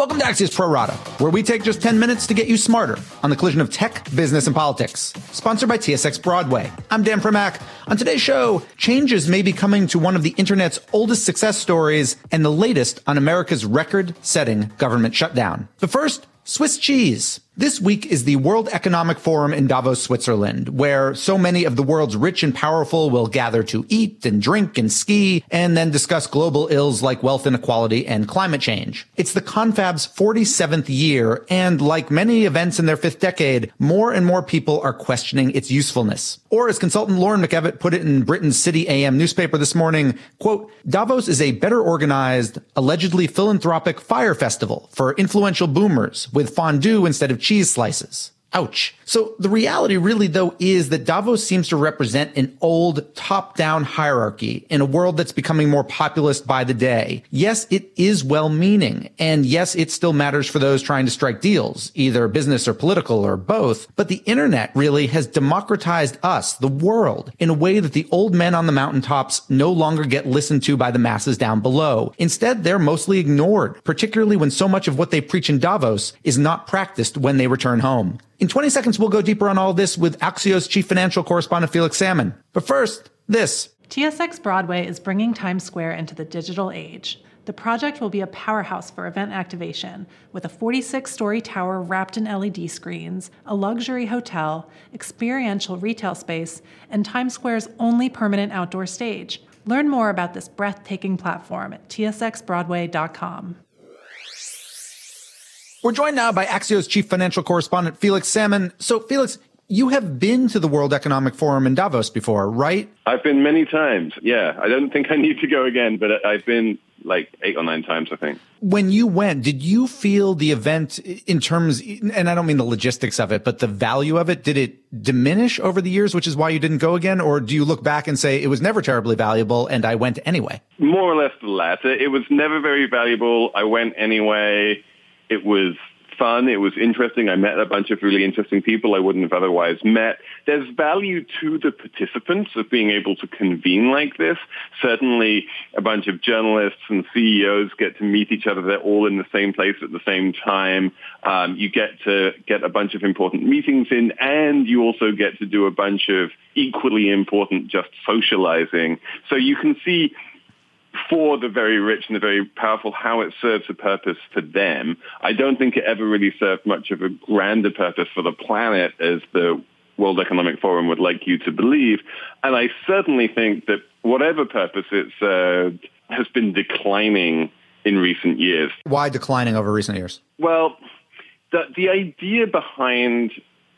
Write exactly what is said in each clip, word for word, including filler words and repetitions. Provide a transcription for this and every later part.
Welcome to Axios Pro Rata, where we take just ten minutes to get you smarter on the collision of tech, business, and politics. Sponsored by T S X Broadway. I'm Dan Primack. On today's show, changes may be coming to one of the internet's oldest success stories and the latest on America's record-setting government shutdown. But first, Swiss cheese. This week is the World Economic Forum in Davos, Switzerland, where so many of the world's rich and powerful will gather to eat and drink and ski and then discuss global ills like wealth inequality and climate change. It's the confab's forty-seventh year, and like many events in their fifth decade, more and more people are questioning its usefulness. Or as consultant Lauren McEvitt put it in Britain's City A M newspaper this morning, quote, Davos is a better organized, allegedly philanthropic fire festival for influential boomers with fondue instead of cheese slices. Ouch. So the reality really, though, is that Davos seems to represent an old top-down hierarchy in a world that's becoming more populist by the day. Yes, it is well-meaning, and yes, it still matters for those trying to strike deals, either business or political or both, but the internet really has democratized us, the world, in a way that the old men on the mountaintops no longer get listened to by the masses down below. Instead, they're mostly ignored, particularly when so much of what they preach in Davos is not practiced when they return home. In twenty seconds, we'll go deeper on all this with Axios chief financial correspondent Felix Salmon. But first, this. T S X Broadway is bringing Times Square into the digital age. The project will be a powerhouse for event activation, with a forty-six story tower wrapped in L E D screens, a luxury hotel, experiential retail space, and Times Square's only permanent outdoor stage. Learn more about this breathtaking platform at T S X Broadway dot com. We're joined now by Axios chief financial correspondent Felix Salmon. So, Felix, you have been to the World Economic Forum in Davos before, right? I've been many times. Yeah, I don't think I need to go again, but I've been like eight or nine times, I think. When you went, did you feel the event in terms, and I don't mean the logistics of it, but the value of it, did it diminish over the years, which is why you didn't go again? Or do you look back and say it was never terribly valuable and I went anyway? More or less the latter. It was never very valuable. I went anyway. It was fun. It was interesting. I met a bunch of really interesting people I wouldn't have otherwise met. There's value to the participants of being able to convene like this. Certainly, a bunch of journalists and C E Os get to meet each other. They're all in the same place at the same time. Um, you get to get a bunch of important meetings in, and you also get to do a bunch of equally important just socializing. So you can see, for the very rich and the very powerful, how it serves a purpose for them. I don't think it ever really served much of a grander purpose for the planet, as the World Economic Forum would like you to believe. And I certainly think that whatever purpose it served has been declining in recent years. Why declining over recent years? Well, the, the idea behind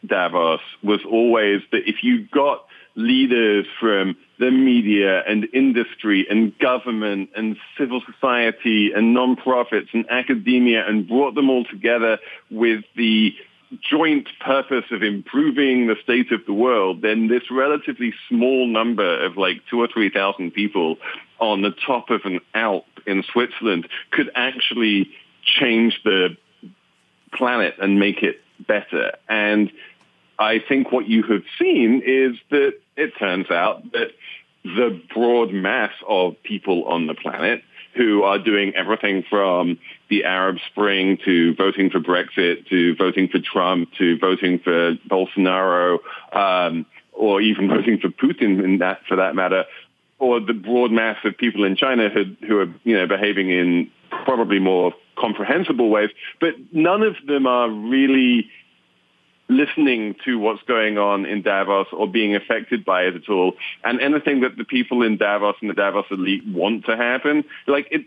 Davos was always that if you got leaders from the media and industry and government and civil society and nonprofits and academia and brought them all together with the joint purpose of improving the state of the world, then this relatively small number of like two or three thousand people on the top of an Alp in Switzerland could actually change the planet and make it better. And I think what you have seen is that it turns out that the broad mass of people on the planet who are doing everything from the Arab Spring to voting for Brexit to voting for Trump to voting for Bolsonaro um, or even voting for Putin in that, for that matter, or the broad mass of people in China who, who are you know behaving in probably more comprehensible ways, but none of them are really listening to what's going on in Davos or being affected by it at all. And anything that the people in Davos and the Davos elite want to happen, like it,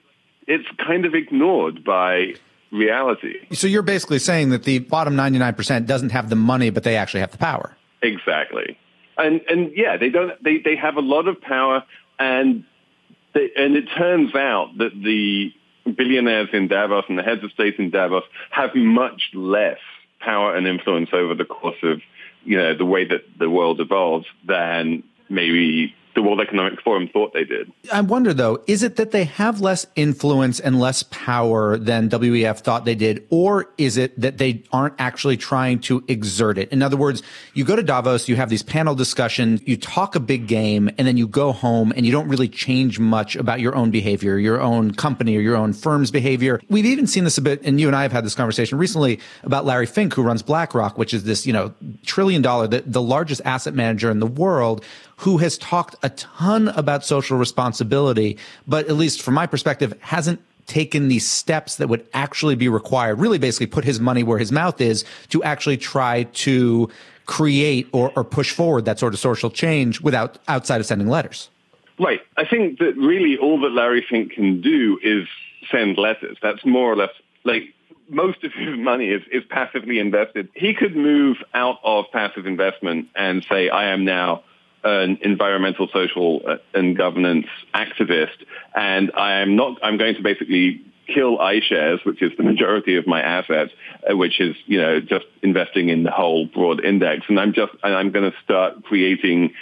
it's kind of ignored by reality. So you're basically saying that the bottom ninety-nine percent doesn't have the money, but they actually have the power. Exactly. And, and yeah, they don't, they, they have a lot of power, and they, and it turns out that the billionaires in Davos and the heads of state in Davos have much less power and influence over the course of, you know, the way that the world evolves than maybe the World Economic Forum thought they did. I wonder, though, is it that they have less influence and less power than W E F thought they did, or is it that they aren't actually trying to exert it? In other words, you go to Davos, you have these panel discussions, you talk a big game, and then you go home and you don't really change much about your own behavior, your own company or your own firm's behavior. We've even seen this a bit, and you and I have had this conversation recently about Larry Fink, who runs BlackRock, which is this, you know, trillion dollar, the, the largest asset manager in the world, who has talked a ton about social responsibility, but at least from my perspective, hasn't taken the steps that would actually be required, really basically put his money where his mouth is, to actually try to create or, or push forward that sort of social change without outside of sending letters. Right. I think that really all that Larry Fink can do is send letters. That's more or less like most of his money is, is passively invested. He could move out of passive investment and say, I am now an environmental, social, and governance activist, and I am not. I'm going to basically kill iShares, which is the majority of my assets, which is, you know, just investing in the whole broad index, and I'm just, and I'm going to start creating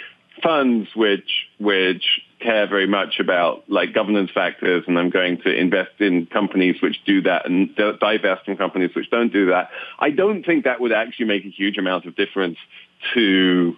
funds which which care very much about like governance factors, and I'm going to invest in companies which do that and divest from companies which don't do that. I don't think that would actually make a huge amount of difference to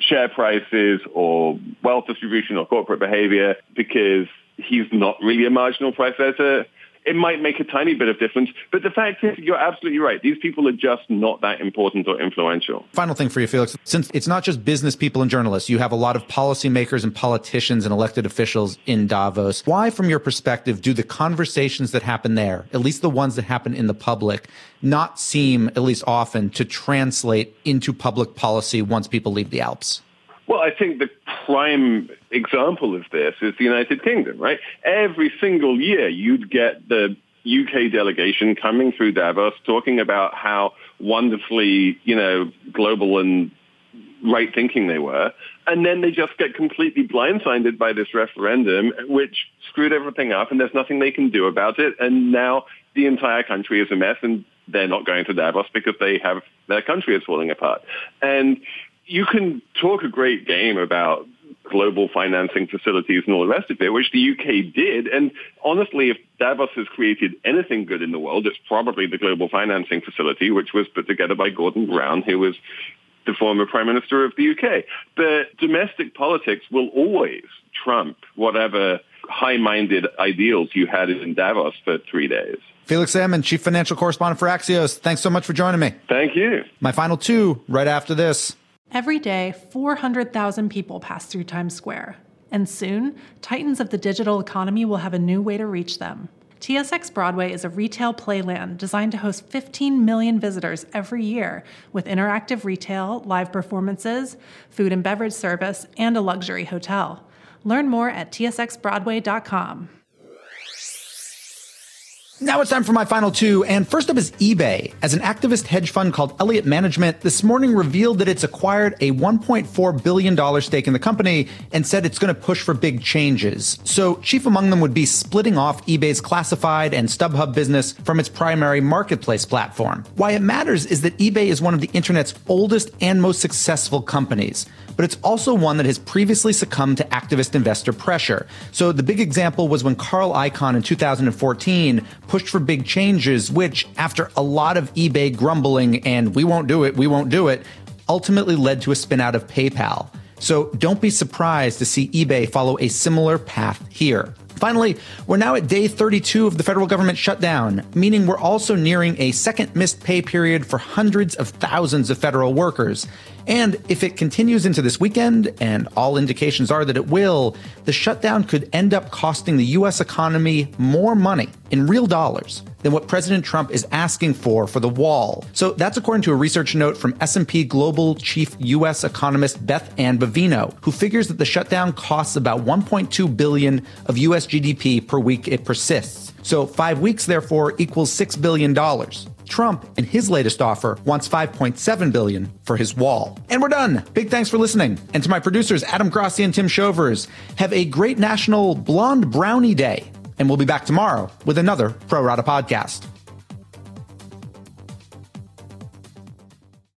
share prices or wealth distribution or corporate behavior, because he's not really a marginal price setter. It might make a tiny bit of difference, but the fact is, you're absolutely right. These people are just not that important or influential. Final thing for you, Felix. Since it's not just business people and journalists, you have a lot of policymakers and politicians and elected officials in Davos. Why, from your perspective, do the conversations that happen there, at least the ones that happen in the public, not seem, at least often, to translate into public policy once people leave the Alps? Well, I think the prime example of this is the United Kingdom, right? Every single year you'd get the U K delegation coming through Davos talking about how wonderfully, you know, global and right-thinking they were, and then they just get completely blindsided by this referendum, which screwed everything up, and there's nothing they can do about it, and now the entire country is a mess, and they're not going to Davos because they have, their country is falling apart. And you can talk a great game about global financing facilities and all the rest of it, which the U K did. And honestly, if Davos has created anything good in the world, it's probably the global financing facility, which was put together by Gordon Brown, who was the former prime minister of the U K. But domestic politics will always trump whatever high-minded ideals you had in Davos for three days. Felix Salmon, chief financial correspondent for Axios, thanks so much for joining me. Thank you. My final two right after this. Every day, four hundred thousand people pass through Times Square. And soon, titans of the digital economy will have a new way to reach them. T S X Broadway is a retail playland designed to host fifteen million visitors every year, with interactive retail, live performances, food and beverage service, and a luxury hotel. Learn more at T S X Broadway dot com. Now it's time for my final two, and first up is eBay. As an activist hedge fund called Elliott Management this morning revealed that it's acquired a one point four billion dollars stake in the company and said it's going to push for big changes. So chief among them would be splitting off eBay's classified and StubHub business from its primary marketplace platform. Why it matters is that eBay is one of the internet's oldest and most successful companies, but it's also one that has previously succumbed to activist investor pressure. So the big example was when Carl Icahn in two thousand fourteen pushed for big changes, which, after a lot of eBay grumbling and we won't do it, we won't do it, ultimately led to a spin out of PayPal. So don't be surprised to see eBay follow a similar path here. Finally, we're now at day thirty-two of the federal government shutdown, meaning we're also nearing a second missed pay period for hundreds of thousands of federal workers. And if it continues into this weekend, and all indications are that it will, the shutdown could end up costing the U S economy more money in real dollars than what President Trump is asking for for the wall. So that's according to a research note from S and P Global chief U S economist Beth Ann Bovino, who figures that the shutdown costs about one point two billion dollars of U S G D P per week it persists. So five weeks, therefore, equals six billion dollars. Trump, in his latest offer, wants five point seven billion dollars for his wall. And we're done. Big thanks for listening. And to my producers, Adam Grassi and Tim Shovers, have a great National Blonde Brownie Day. And we'll be back tomorrow with another Pro Rata podcast.